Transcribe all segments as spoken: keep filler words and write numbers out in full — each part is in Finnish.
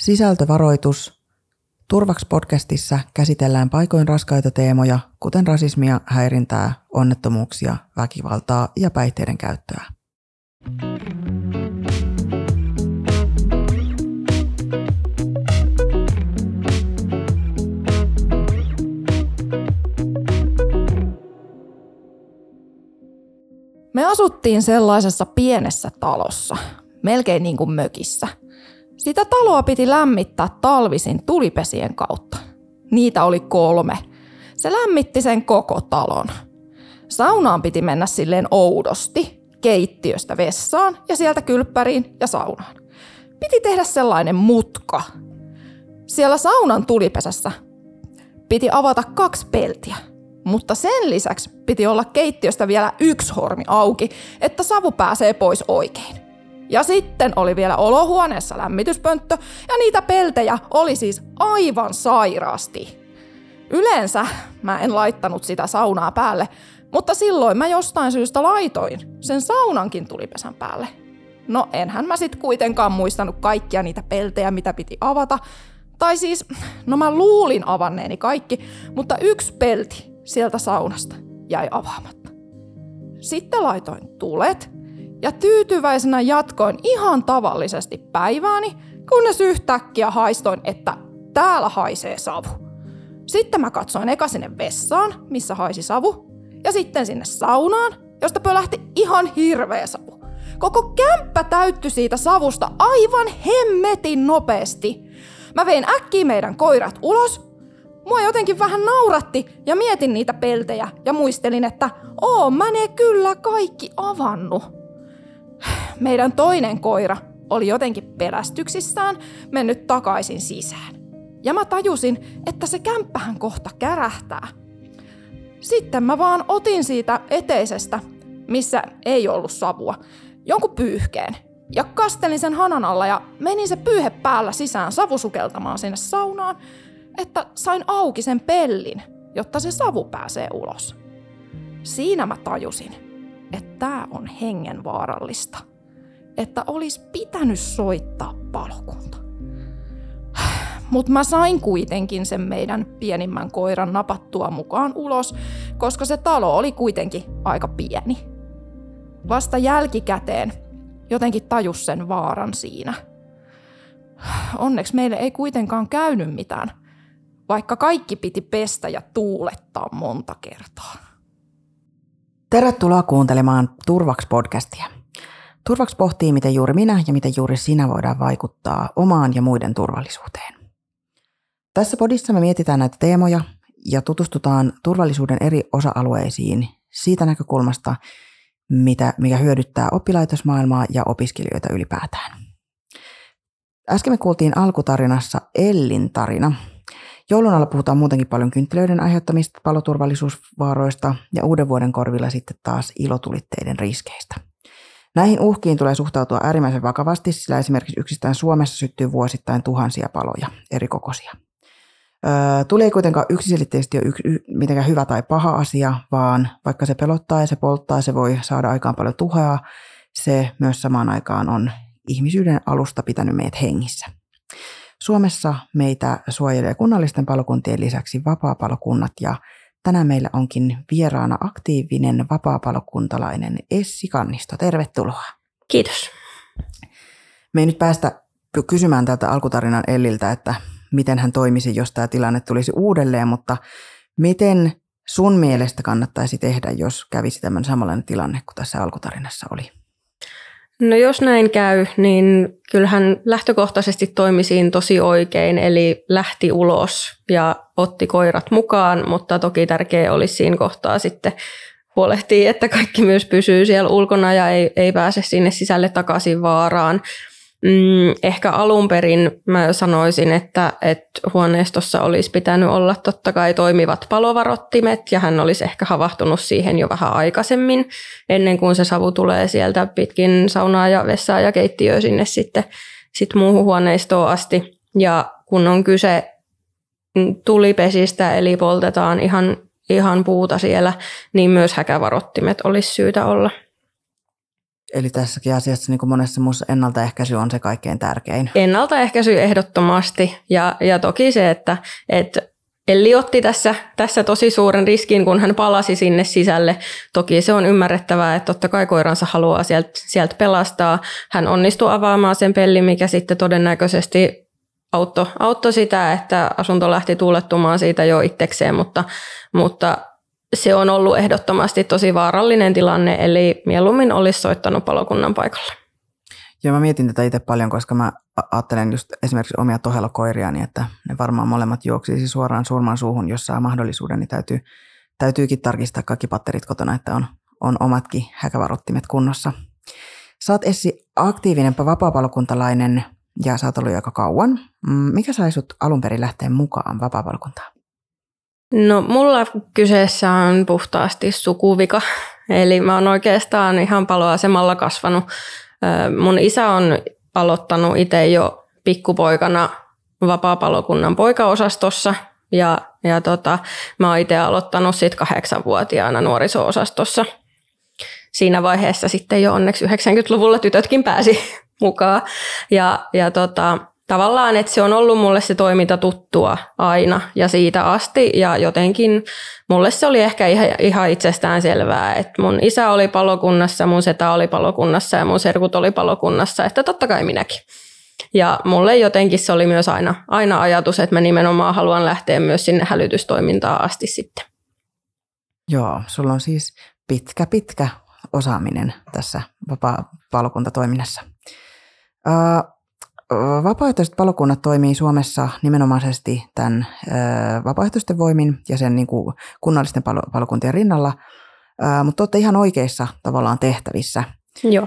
Sisältövaroitus. Turvaks-podcastissa käsitellään paikoin raskaita teemoja, kuten rasismia, häirintää, onnettomuuksia, väkivaltaa ja päihteiden käyttöä. Me asuttiin sellaisessa pienessä talossa, melkein niin kuin mökissä. Sitä taloa piti lämmittää talvisin tulipesien kautta. Niitä oli kolme. Se lämmitti sen koko talon. Saunaan piti mennä silleen oudosti, keittiöstä vessaan ja sieltä kylppäriin ja saunaan. Piti tehdä sellainen mutka. Siellä saunan tulipesässä piti avata kaksi peltiä, mutta sen lisäksi piti olla keittiöstä vielä yksi hormi auki, että savu pääsee pois oikein. Ja sitten oli vielä olohuoneessa lämmityspönttö, ja niitä peltejä oli siis aivan sairaasti. Yleensä mä en laittanut sitä saunaa päälle, mutta silloin mä jostain syystä laitoin sen saunankin tulipesän päälle. No enhän mä sit kuitenkaan muistanut kaikkia niitä peltejä, mitä piti avata. Tai siis, no mä luulin avanneeni kaikki, mutta yksi pelti sieltä saunasta jäi avaamatta. Sitten laitoin tulet. Ja tyytyväisenä jatkoin ihan tavallisesti päivääni, kunnes yhtäkkiä haistoin, että täällä haisee savu. Sitten mä katsoin eka sinne vessaan, missä haisi savu, ja sitten sinne saunaan, josta pölähti ihan hirveä savu. Koko kämppä täyttyi siitä savusta aivan hemmetin nopeasti. Mä vein äkkiä meidän koirat ulos. Mua jotenkin vähän nauratti ja mietin niitä peltejä ja muistelin, että oon mä ne kyllä kaikki avannut. Meidän toinen koira oli jotenkin pelästyksissään mennyt takaisin sisään. Ja mä tajusin, että se kämppähän kohta kärähtää. Sitten mä vaan otin siitä eteisestä, missä ei ollut savua, jonkun pyyhkeen. Ja kastelin sen hanan alla ja menin se pyyhe päällä sisään savusukeltamaan sinne saunaan, että sain auki sen pellin, jotta se savu pääsee ulos. Siinä mä tajusin, että tää on hengenvaarallista, että olisi pitänyt soittaa palokunta. Mut mä sain kuitenkin sen meidän pienimmän koiran napattua mukaan ulos, koska se talo oli kuitenkin aika pieni. Vasta jälkikäteen jotenkin tajus sen vaaran siinä. Onneksi meille ei kuitenkaan käynyt mitään, vaikka kaikki piti pestä ja tuulettaa monta kertaa. Tervetuloa kuuntelemaan Turvaks-podcastia. Turvaks pohtii, miten juuri minä ja miten juuri sinä voidaan vaikuttaa omaan ja muiden turvallisuuteen. Tässä podissa me mietitään näitä teemoja ja tutustutaan turvallisuuden eri osa-alueisiin siitä näkökulmasta, mitä, mikä hyödyttää oppilaitosmaailmaa ja opiskelijoita ylipäätään. Äsken me kuultiin alkutarinassa Ellin tarina. Joulun alla puhutaan muutenkin paljon kynttilöiden aiheuttamista paloturvallisuusvaaroista ja uuden vuoden korvilla sitten taas ilotulitteiden riskeistä. Näihin uhkiin tulee suhtautua äärimmäisen vakavasti, sillä esimerkiksi yksistään Suomessa syttyy vuosittain tuhansia paloja, eri kokoisia. Öö, tuli ei kuitenkaan yksiselitteisesti ole yks, mitenkään hyvä tai paha asia, vaan vaikka se pelottaa ja se polttaa, se voi saada aikaan paljon tuhoa, se myös samaan aikaan on ihmisyyden alusta pitänyt meidät hengissä. Suomessa meitä suojelee kunnallisten palokuntien lisäksi vapaapalokunnat ja tänään meillä onkin vieraana aktiivinen vapaapalokuntalainen Essi Kannisto. Tervetuloa. Kiitos. Me ei nyt päästä kysymään tältä alkutarinan Elliltä, että miten hän toimisi, jos tämä tilanne tulisi uudelleen, mutta miten sun mielestä kannattaisi tehdä, jos kävisi tämän samanlainen tilanne kuin tässä alkutarinassa oli? No jos näin käy, niin kyllähän lähtökohtaisesti toimisiin tosi oikein, eli lähti ulos ja otti koirat mukaan, mutta toki tärkeää olisi siinä kohtaa sitten huolehtia, että kaikki myös pysyy siellä ulkona ja ei, ei pääse sinne sisälle takaisin vaaraan. Mm, ehkä alun perin mä sanoisin, että, että huoneistossa olisi pitänyt olla totta kai toimivat palovarottimet ja hän olisi ehkä havahtunut siihen jo vähän aikaisemmin ennen kuin se savu tulee sieltä pitkin saunaa ja vessaa ja keittiöä sinne sitten sit muuhun huoneistoon asti. Ja kun on kyse tulipesistä eli poltetaan ihan, ihan puuta siellä, niin myös häkävarottimet olisi syytä olla. Eli tässäkin asiassa niin kuin monessa muussa ennaltaehkäisy on se kaikkein tärkein. Ennaltaehkäisy ehdottomasti ja, ja toki se, että et Elli otti tässä, tässä tosi suuren riskin, kun hän palasi sinne sisälle. Toki se on ymmärrettävää, että totta kai koiransa haluaa sieltä sielt pelastaa. Hän onnistui avaamaan sen pellin, mikä sitten todennäköisesti auttoi auttoi sitä, että asunto lähti tuulettumaan siitä jo itsekseen, mutta, mutta se on ollut ehdottomasti tosi vaarallinen tilanne, eli mieluummin olisi soittanut palokunnan paikalle. Joo, mä mietin tätä itse paljon, koska mä ajattelen just esimerkiksi omia tohelokoiriani, että ne varmaan molemmat juoksisi suoraan surman suuhun, jos saa mahdollisuuden, niin täytyy, täytyykin tarkistaa kaikki patterit kotona, että on, on omatkin häkävarottimet kunnossa. Sä oot Essi aktiivinen vapaapalokuntalainen ja sä oot ollut jo aika kauan. Mikä sai sut alun perin lähteä mukaan vapaapalokuntaan? No mulla kyseessä on puhtaasti sukuvika, eli mä oon oikeastaan ihan paloasemalla kasvanut. Mun isä on aloittanut itse jo pikkupoikana vapaapalokunnan poikaosastossa ja, ja tota, mä oon itse aloittanut sit kahdeksanvuotiaana nuoriso-osastossa. Siinä vaiheessa sitten jo onneksi yhdeksänkymmentäluvulla tytötkin pääsi mukaan ja, ja tota, tavallaan, että se on ollut mulle se toiminta tuttua aina ja siitä asti ja jotenkin mulle se oli ehkä ihan, ihan itsestään selvää, että mun isä oli palokunnassa, mun setä oli palokunnassa ja mun serkut oli palokunnassa, että totta kai minäkin. Ja mulle jotenkin se oli myös aina, aina ajatus, että mä nimenomaan haluan lähteä myös sinne hälytystoimintaan asti sitten. Joo, sulla on siis pitkä, pitkä osaaminen tässä vapaa-palokuntatoiminnassa. Uh, Vapaaehtoiset palokunnat toimii Suomessa nimenomaisesti tämän vapaaehtoisten voimin ja sen niin kuin kunnallisten palokuntien rinnalla, mutta olette ihan oikeissa tavallaan tehtävissä. Joo.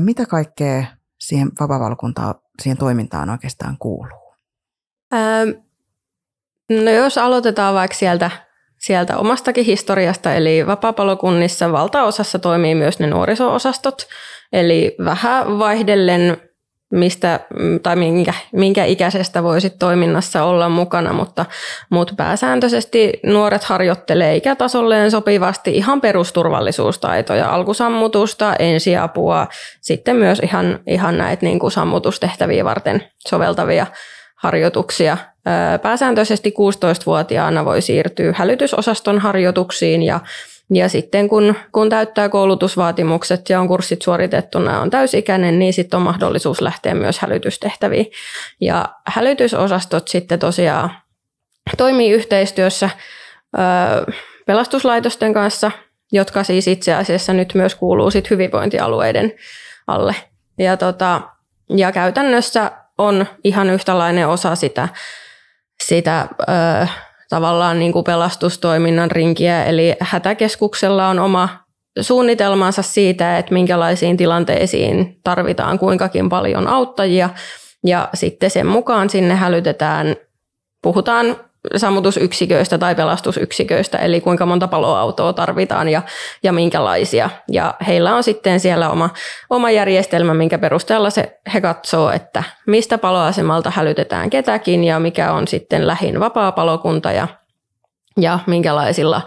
Mitä kaikkea siihen vapaa-palokuntaan, siihen toimintaan oikeastaan kuuluu? Ähm, no jos aloitetaan vaikka sieltä, sieltä omastakin historiasta, eli vapaa-palokunnissa valtaosassa toimii myös ne nuoriso-osastot, eli vähän vaihdellen mistä tai minkä, minkä ikäisestä voisit toiminnassa olla mukana, mutta, mutta pääsääntöisesti nuoret harjoittelee ikätasolleen sopivasti ihan perusturvallisuustaitoja, alkusammutusta, ensiapua, sitten myös ihan, ihan näitä niin kuin sammutustehtäviä varten soveltavia harjoituksia. Pääsääntöisesti kuusitoistavuotiaana voi siirtyä hälytysosaston harjoituksiin ja Ja sitten kun, kun täyttää koulutusvaatimukset ja on kurssit suoritettuna ja on täysikäinen, niin sitten on mahdollisuus lähteä myös hälytystehtäviin. Ja hälytysosastot sitten tosiaan toimii yhteistyössä ö, pelastuslaitosten kanssa, jotka siis itse asiassa nyt myös kuuluu sit hyvinvointialueiden alle. Ja, tota, ja käytännössä on ihan yhtälainen osa sitä, sitä ö, tavallaan niin kuin pelastustoiminnan rinkiä, eli hätäkeskuksella on oma suunnitelmansa siitä, että minkälaisiin tilanteisiin tarvitaan kuinkakin paljon auttajia, ja sitten sen mukaan sinne hälytetään, puhutaan sammutusyksiköistä tai pelastusyksiköistä, eli kuinka monta paloautoa tarvitaan ja, ja minkälaisia. Ja heillä on sitten siellä oma, oma järjestelmä, minkä perusteella se, he katsoo, että mistä paloasemalta hälytetään ketäkin ja mikä on sitten lähin vapaa-palokunta ja, ja minkälaisilla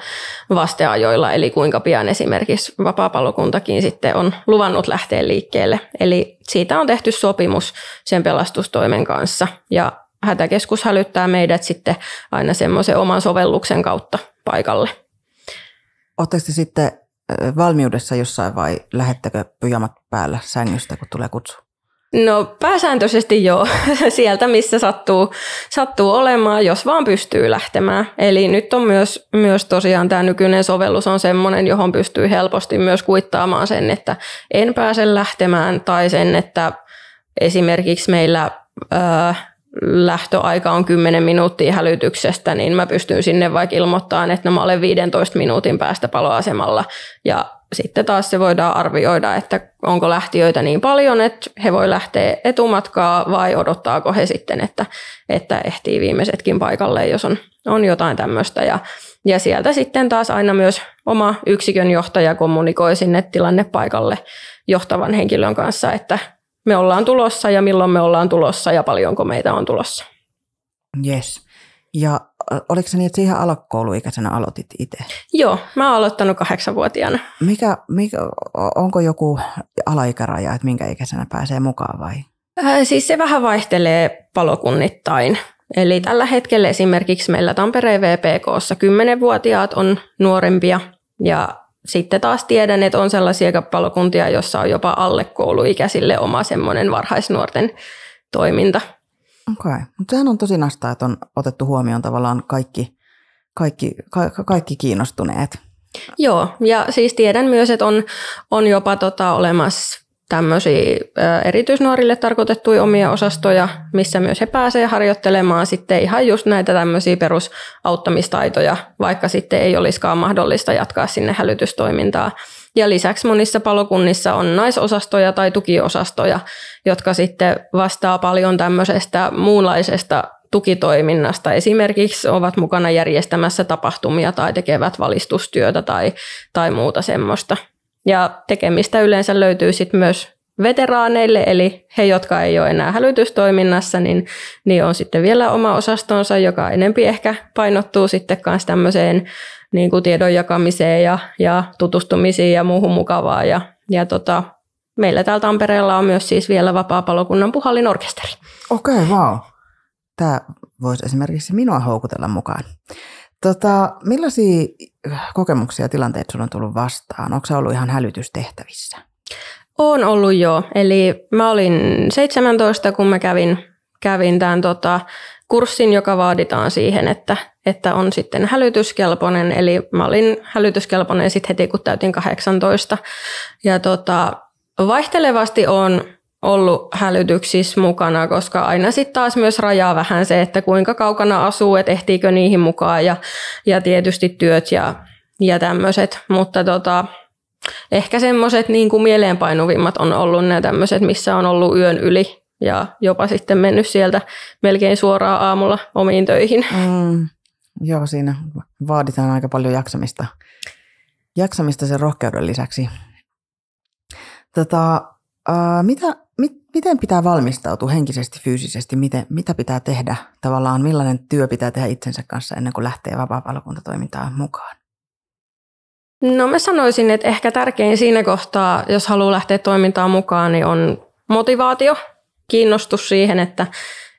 vasteajoilla, eli kuinka pian esimerkiksi vapaa-palokuntakin sitten on luvannut lähteä liikkeelle. Eli siitä on tehty sopimus sen pelastustoimen kanssa ja hätäkeskus hälyttää meidät sitten aina semmoisen oman sovelluksen kautta paikalle. Oletteko te sitten valmiudessa jossain vai lähettekö pyjamat päällä sängystä, kun tulee kutsu? No pääsääntöisesti joo, sieltä missä sattuu, sattuu olemaan, jos vaan pystyy lähtemään. Eli nyt on myös, myös tosiaan tämä nykyinen sovellus on semmoinen, johon pystyy helposti myös kuittaamaan sen, että en pääse lähtemään tai sen, että esimerkiksi meillä Öö, lähtöaika on kymmenen minuuttia hälytyksestä, niin mä pystyn sinne vaikka ilmoittamaan, että no mä olen viidentoista minuutin päästä paloasemalla. Ja sitten taas se voidaan arvioida, että onko lähtijöitä niin paljon, että he voi lähteä etumatkaa vai odottaako he sitten, että, että ehtii viimeisetkin paikalle, jos on, on jotain tämmöistä. Ja, ja sieltä sitten taas aina myös oma yksikön johtaja kommunikoi sinne tilannepaikalle johtavan henkilön kanssa, että me ollaan tulossa ja milloin me ollaan tulossa ja paljonko meitä on tulossa. Yes. Ja oliko se niin, että siihen alakouluikäisenä aloitit itse? Joo, mä oon aloittanut kahdeksanvuotiaana. Mikä, mikä, onko joku alaikäraja, että minkä ikäisenä pääsee mukaan vai? Äh, siis se vähän vaihtelee palokunnittain. Eli tällä hetkellä esimerkiksi meillä Tampereen V P K:ssa kymmenvuotiaat on nuorempia. Ja sitten taas tiedän, että on sellaisia palokuntia, joissa on jopa alle kouluikäisille oma semmoinen varhaisnuorten toiminta. Okei, mutta sehän on tosi nastaa, että on otettu huomioon tavallaan kaikki, kaikki, ka- kaikki kiinnostuneet. Joo, ja siis tiedän myös, että on, on jopa tota, olemassa tämmöisiä erityisnuorille tarkoitettuja omia osastoja, missä myös he pääsevät harjoittelemaan sitten ihan just näitä tämmöisiä perusauttamistaitoja, vaikka sitten ei olisikaan mahdollista jatkaa sinne hälytystoimintaa. Ja lisäksi monissa palokunnissa on naisosastoja tai tukiosastoja, jotka sitten vastaa paljon tämmöisestä muunlaisesta tukitoiminnasta. Esimerkiksi ovat mukana järjestämässä tapahtumia tai tekevät valistustyötä tai, tai muuta semmoista. Ja tekemistä yleensä löytyy sitten myös veteraaneille, eli he, jotka ei ole enää hälytystoiminnassa, niin, niin on sitten vielä oma osastonsa, joka enempi ehkä painottuu sitten kanssa tämmöiseen niin kuin tiedon jakamiseen ja, ja tutustumisiin ja muuhun mukavaa. Ja, ja tota, meillä täällä Tampereella on myös siis vielä Vapaa-palokunnan puhallinorkesteri. Okei, okay, vau. Wow. Tämä voisi esimerkiksi minua houkutella mukaan. Tota, millaisia kokemuksia ja tilanteet sinulla on tullut vastaan? Onko sinä ollut ihan hälytystehtävissä? Olen ollut joo. Eli mä olin seitsemäntoista, kun mä kävin, kävin tämän tota, kurssin, joka vaaditaan siihen, että, että on sitten hälytyskelpoinen. Eli mä olin hälytyskelpoinen sitten heti, kun täytin kahdeksantoista. Ja tota, vaihtelevasti olen ollut hälytyksissä mukana, koska aina sitten taas myös rajaa vähän se, että kuinka kaukana asuu, että ehtiikö niihin mukaan ja, ja tietysti työt ja, ja tämmöiset. Mutta tota, ehkä semmoiset niin kuin mieleenpainuvimmat on ollut nämä tämmöiset, missä on ollut yön yli ja jopa sitten mennyt sieltä melkein suoraan aamulla omiin töihin. Mm, joo, siinä vaaditaan aika paljon jaksamista, jaksamista sen rohkeuden lisäksi. Tota, äh, mitä... Miten pitää valmistautua henkisesti, fyysisesti? Miten, mitä pitää tehdä tavallaan? Millainen työ pitää tehdä itsensä kanssa ennen kuin lähtee vapaa-palokuntatoimintaan mukaan? No mä sanoisin, että ehkä tärkein siinä kohtaa, jos haluaa lähteä toimintaan mukaan, niin on motivaatio, kiinnostus siihen, että,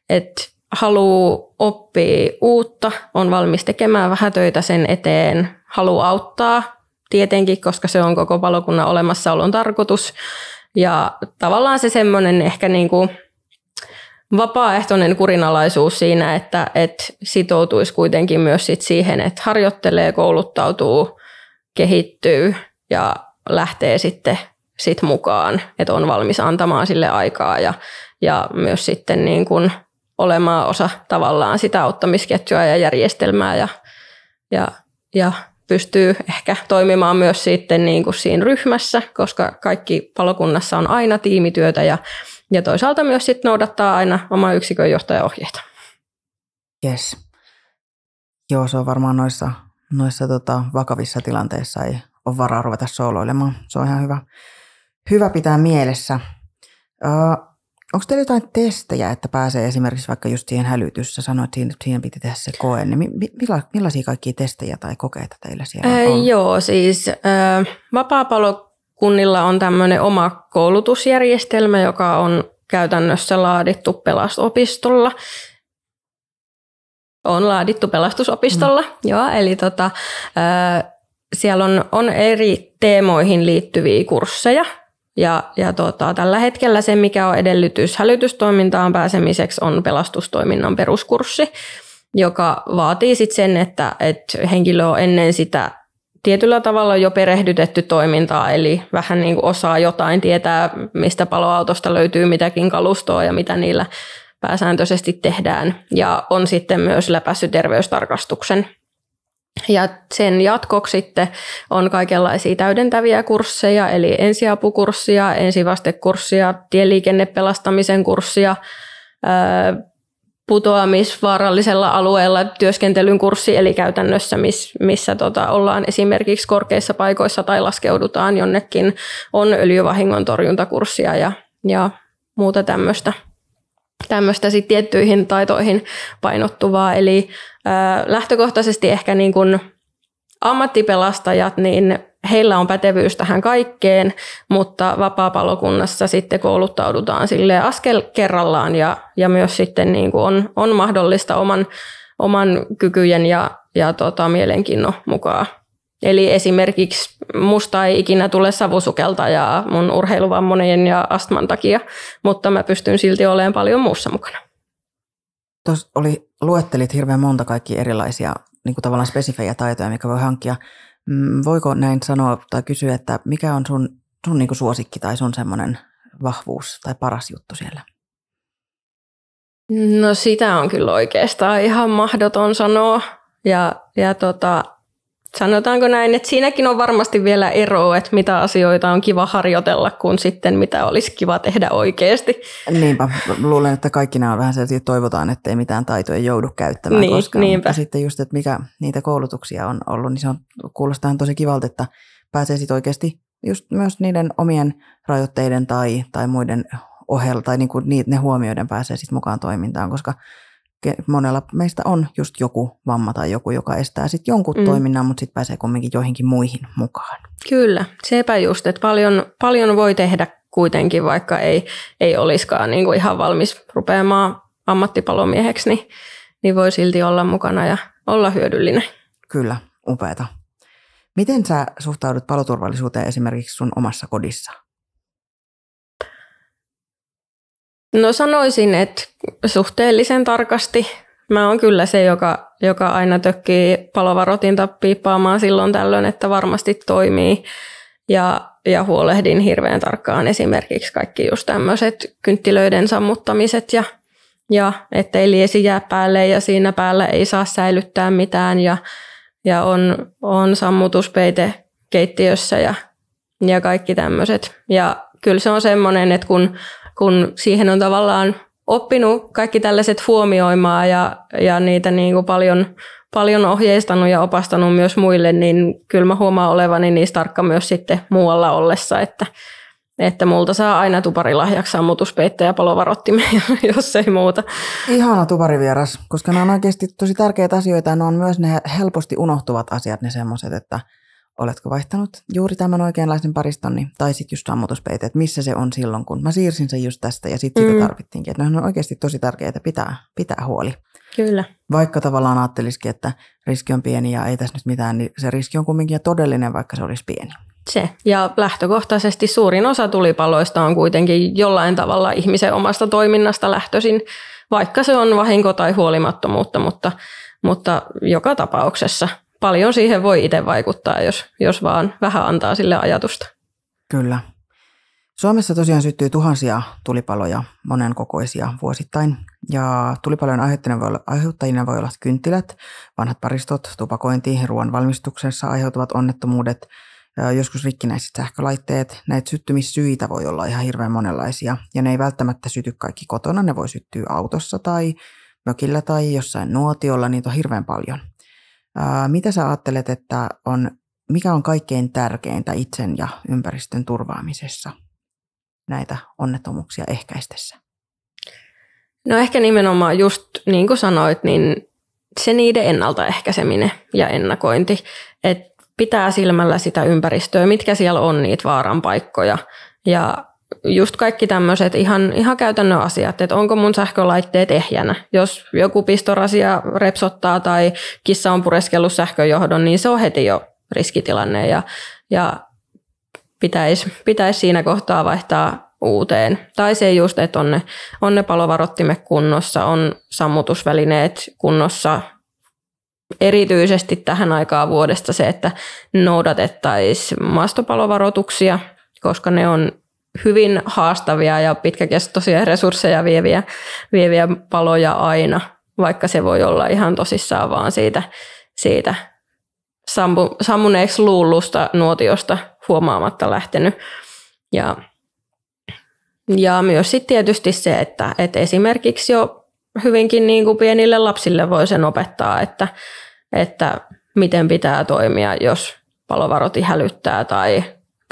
että haluaa oppia uutta, on valmis tekemään vähän töitä sen eteen, haluaa auttaa tietenkin, koska se on koko palokunnan olemassaolon tarkoitus. Ja tavallaan se semmoinen ehkä niin kuin vapaaehtoinen kurinalaisuus siinä, että, että sitoutuisi kuitenkin myös sit siihen, että harjoittelee, kouluttautuu, kehittyy ja lähtee sitten sit mukaan, että on valmis antamaan sille aikaa ja, ja myös sitten niin kuin olemaan osa tavallaan sitä auttamisketjua ja järjestelmää ja, ja, ja pystyy ehkä toimimaan myös sitten niin kuin siinä ryhmässä, koska kaikki palokunnassa on aina tiimityötä ja, ja toisaalta myös sitten noudattaa aina oman yksikön johtajaohjeita. Yes. Joo, se on varmaan noissa, noissa tota, vakavissa tilanteissa ei ole varaa ruveta sooloilemaan. Se on ihan hyvä, hyvä pitää mielessä. Ö, onko teillä jotain testejä, että pääsee esimerkiksi vaikka just siihen hälytyssä, sanoit, että siihen, siihen piti tehdä se koe, niin milla, millaisia kaikkia testejä tai kokeita teillä siellä on? Äh, joo, siis äh, vapaa-palokunnilla on tämmöinen oma koulutusjärjestelmä, joka on käytännössä laadittu pelastusopistolla. On laadittu pelastusopistolla, mm. joo, eli tota, äh, siellä on, on eri teemoihin liittyviä kursseja. Ja, ja tota, tällä hetkellä se, mikä on edellytys hälytystoimintaan pääsemiseksi, on pelastustoiminnan peruskurssi, joka vaatii sit sen, että et henkilö on ennen sitä tietyllä tavalla jo perehdytetty toimintaa, eli vähän niin kuin osaa jotain, tietää, mistä paloautosta löytyy mitäkin kalustoa ja mitä niillä pääsääntöisesti tehdään. Ja on sitten myös läpäissyt terveystarkastuksen. Ja sen jatkoksi sitten on kaikenlaisia täydentäviä kursseja, eli ensiapukurssia, ensivastekurssia, tieliikennepelastamisen kurssia, putoamisvaarallisella alueella työskentelyn kurssi, eli käytännössä missä tota ollaan esimerkiksi korkeissa paikoissa tai laskeudutaan jonnekin, on öljyvahingon torjuntakurssia ja, ja muuta tämmöistä. tämmöistä sit tiettyihin taitoihin painottuvaa, eli ö, lähtökohtaisesti ehkä niin kun ammattipelastajat, niin heillä on pätevyys tähän kaikkeen, mutta vapaapalokunnassa sitten kouluttaudutaan sille askel kerrallaan ja, ja myös sitten niin kun on, on mahdollista oman, oman kykyjen ja, ja tota, mielenkiinnon mukaan. Eli esimerkiksi musta ei ikinä tule savusukeltajaa mun urheiluvammonien ja astman takia, mutta mä pystyn silti olemaan paljon muussa mukana. Tuossa oli, luettelit hirveän monta kaikkia erilaisia niin kuin tavallaan spesifejä taitoja, mikä voi hankkia. Voiko näin sanoa tai kysyä, että mikä on sun, sun niin kuin suosikki tai sun semmoinen vahvuus tai paras juttu siellä? No sitä on kyllä oikeastaan ihan mahdoton sanoa ja, ja tota... Sanotaanko näin, että siinäkin on varmasti vielä eroa, että mitä asioita on kiva harjoitella, kun sitten mitä olisi kiva tehdä oikeasti. Niinpä, luulen, että kaikki nämä on vähän sellaisia, että toivotaan, että ei mitään taitoja joudu käyttämään niin, koskaan. Niinpä. Mutta sitten just, että mikä niitä koulutuksia on ollut, niin se on, kuulostaa tosi kivalta, että pääsee sitten oikeasti just myös niiden omien rajoitteiden tai, tai muiden ohella, tai niin kuin ne huomioiden pääsee sitten mukaan toimintaan, koska monella meistä on just joku vamma tai joku, joka estää sitten jonkun mm. toiminnan, mutta sitten pääsee kumminkin joihinkin muihin mukaan. Kyllä, sepä just, että paljon, paljon voi tehdä kuitenkin, vaikka ei, ei olisikaan niin kuin ihan valmis rupeamaan ammattipalomieheksi, niin, niin voi silti olla mukana ja olla hyödyllinen. Kyllä, upeata. Miten sä suhtaudut paloturvallisuuteen esimerkiksi sun omassa kodissa? No sanoisin, että suhteellisen tarkasti. Mä oon kyllä se, joka, joka aina tökkii palovarotinta piippaamaan silloin tällöin, että varmasti toimii. Ja, ja huolehdin hirveän tarkkaan esimerkiksi kaikki just tämmöiset kynttilöiden sammuttamiset ja, ja ettei liesi jää päälle ja siinä päällä ei saa säilyttää mitään. Ja, ja on, on sammutuspeite keittiössä ja, ja kaikki tämmöiset. Ja kyllä se on semmoinen, että kun... kun siihen on tavallaan oppinut kaikki tällaiset huomioimaan ja, ja niitä niin kuin paljon, paljon ohjeistanut ja opastanut myös muille, niin kyllä mä huomaan olevani niistä tarkka myös sitten muualla ollessa, että, että multa saa aina tuparilahjaksi sammutuspeittejä ja palovarottimia, jos ei muuta. Ihana tuparivieras, koska nämä on oikeasti tosi tärkeitä asioita ja ne on myös ne helposti unohtuvat asiat, ne semmoiset, että oletko vaihtanut juuri tämän oikeanlaisen pariston, niin, tai sitten just sammutuspeite, että missä se on silloin, kun mä siirsin sen just tästä ja sitten mm. sitä tarvittiinkin. Että ne on oikeasti tosi tärkeää pitää, pitää huoli. Kyllä. Vaikka tavallaan ajattelisikin, että riski on pieni ja ei tässä nyt mitään, niin se riski on kumminkin ja todellinen, vaikka se olisi pieni. Se. Ja lähtökohtaisesti suurin osa tulipaloista on kuitenkin jollain tavalla ihmisen omasta toiminnasta lähtöisin, vaikka se on vahinko tai huolimattomuutta, mutta, mutta joka tapauksessa. Paljon siihen voi itse vaikuttaa, jos, jos vaan vähän antaa sille ajatusta. Kyllä. Suomessa tosiaan syttyy tuhansia tulipaloja, monenkokoisia vuosittain. Ja tulipalojen aiheuttajina voi olla kynttilät, vanhat paristot, tupakointi, ruoan valmistuksessa aiheutuvat onnettomuudet, joskus rikkinäiset sähkölaitteet. Näitä syttymissyitä voi olla ihan hirveän monenlaisia. Ja ne ei välttämättä syty kaikki kotona, ne voi syttyä autossa tai mökillä tai jossain nuotiolla, niitä on hirveän paljon. Mitä sä ajattelet, että on, mikä on kaikkein tärkeintä itsen ja ympäristön turvaamisessa näitä onnettomuuksia ehkäistessä? No ehkä nimenomaan just niin kuin sanoit, niin se niiden ennaltaehkäiseminen ja ennakointi. Että pitää silmällä sitä ympäristöä, mitkä siellä on niitä vaaranpaikkoja ja just kaikki tämmöiset ihan, ihan käytännön asiat, että onko mun sähkölaitteet ehjänä. Jos joku pistorasia repsottaa tai kissa on pureskellut sähköjohdon, niin se on heti jo riskitilanne ja, ja pitäisi, pitäisi siinä kohtaa vaihtaa uuteen. Tai se just, että on ne, on ne palovarottimet kunnossa, on sammutusvälineet kunnossa. Erityisesti tähän aikaan vuodesta se, että noudatettaisiin maastopalovaroituksia, koska ne on hyvin haastavia ja pitkäkestoisia resursseja vieviä, vieviä paloja aina, vaikka se voi olla ihan tosissaan vaan siitä, siitä sammu, sammuneeksi luullusta nuotiosta huomaamatta lähtenyt. Ja, ja myös sit tietysti se, että, että esimerkiksi jo hyvinkin niin kuin pienille lapsille voi sen opettaa, että, että miten pitää toimia, jos palovaroti hälyttää tai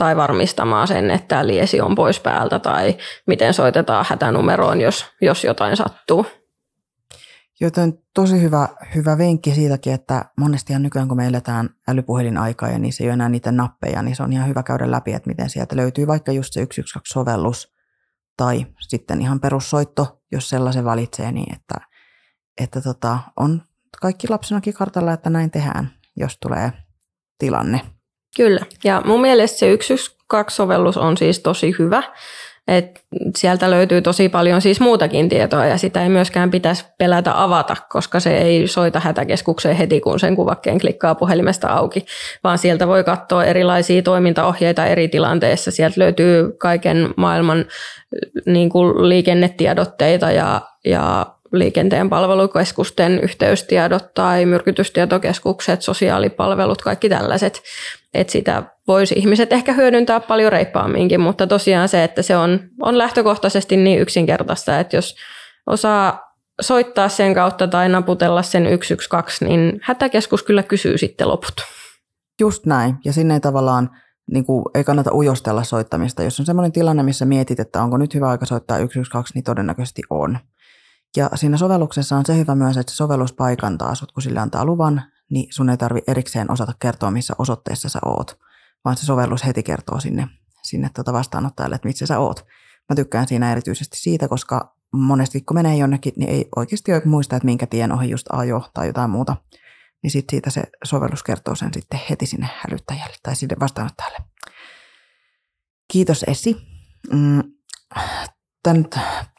tai varmistamaan sen, että liesi on pois päältä tai miten soitetaan hätänumeroon, jos, jos jotain sattuu. Joten tosi hyvä, hyvä vinkki siitäkin, että monestihan nykyään kun me eletään älypuhelinaikaa ja niissä ei ole enää niitä nappeja, niin se on ihan hyvä käydä läpi, että miten sieltä löytyy vaikka just se yksi yksi kaksi-sovellus tai sitten ihan perussoitto, jos sellaisen valitsee, niin että, että tota, on kaikki lapsenakin kartalla, että näin tehdään, jos tulee tilanne. Kyllä, ja mun mielestä se yksi yksi kaksi-sovellus on siis tosi hyvä. Et sieltä löytyy tosi paljon siis muutakin tietoa ja sitä ei myöskään pitäisi pelätä avata, koska se ei soita hätäkeskukseen heti, kun sen kuvakkeen klikkaa puhelimesta auki, vaan sieltä voi katsoa erilaisia toimintaohjeita eri tilanteissa. Sieltä löytyy kaiken maailman niin kuin liikennetiedotteita ja, ja liikenteen palvelukeskusten yhteystiedot tai myrkytystietokeskukset, sosiaalipalvelut, kaikki tällaiset. Et sitä voisi ihmiset ehkä hyödyntää paljon reippaamminkin, mutta tosiaan se, että se on, on lähtökohtaisesti niin yksinkertaista, että jos osaa soittaa sen kautta tai naputella sen yksi yksi kaksi, niin hätäkeskus kyllä kysyy sitten loput. Just näin, ja sinne ei tavallaan niin kuin, ei kannata ujostella soittamista. Jos on sellainen tilanne, missä mietit, että onko nyt hyvä aika soittaa yksi yksi kaksi, niin todennäköisesti on. Ja siinä sovelluksessa on se hyvä myös, että se sovellus paikantaa sut, kun sille antaa luvan, niin sun ei tarvitse erikseen osata kertoa, missä osoitteessa sä oot, vaan se sovellus heti kertoo sinne, sinne tuota vastaanottajalle, että missä sä oot. Mä tykkään siinä erityisesti siitä, koska monesti kun menee jonnekin, niin ei oikeasti ole muista, että minkä tien ohi just ajo tai jotain muuta. Niin sit siitä se sovellus kertoo sen sitten heti sinne hälyttäjälle tai sinne vastaanottajalle. Kiitos Essi. Tän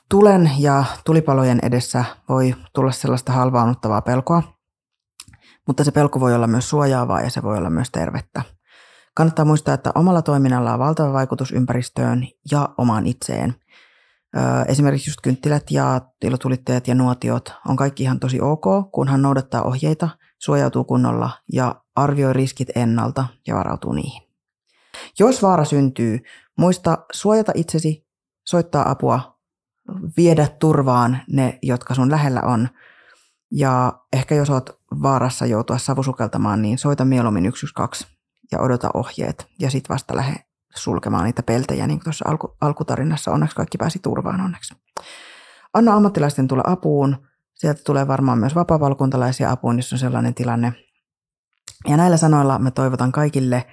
tulen ja tulipalojen edessä voi tulla sellaista halvaannuttavaa pelkoa, mutta se pelko voi olla myös suojaavaa ja se voi olla myös tervettä. Kannattaa muistaa, että omalla toiminnalla on valtava vaikutus ympäristöön ja omaan itseen. Esimerkiksi just kynttilät ja ilotulitteet ja nuotiot on kaikki ihan tosi ok, kunhan noudattaa ohjeita, suojautuu kunnolla ja arvioi riskit ennalta ja varautuu niihin. Jos vaara syntyy, muista suojata itsesi, soittaa apua, viedä turvaan ne, jotka sun lähellä on. Ja ehkä jos olet vaarassa joutua savusukeltamaan, niin soita mieluummin yksi yksi kaksi ja odota ohjeet. Ja sitten vasta lähde sulkemaan niitä peltejä, niin kuin tuossa alku, alkutarinassa onneksi kaikki pääsi turvaan onneksi. Anna ammattilaisten tulla apuun. Sieltä tulee varmaan myös vapaapalokuntalaisia apuun, jos on sellainen tilanne. Ja näillä sanoilla me toivotan kaikille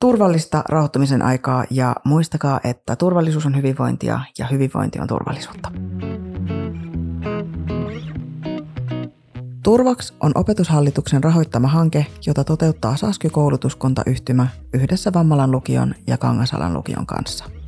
turvallista rauhoittumisen aikaa ja muistakaa, että turvallisuus on hyvinvointia ja hyvinvointi on turvallisuutta. Turvaks on Opetushallituksen rahoittama hanke, jota toteuttaa Sasky-koulutuskuntayhtymä yhdessä Vammalan lukion ja Kangasalan lukion kanssa.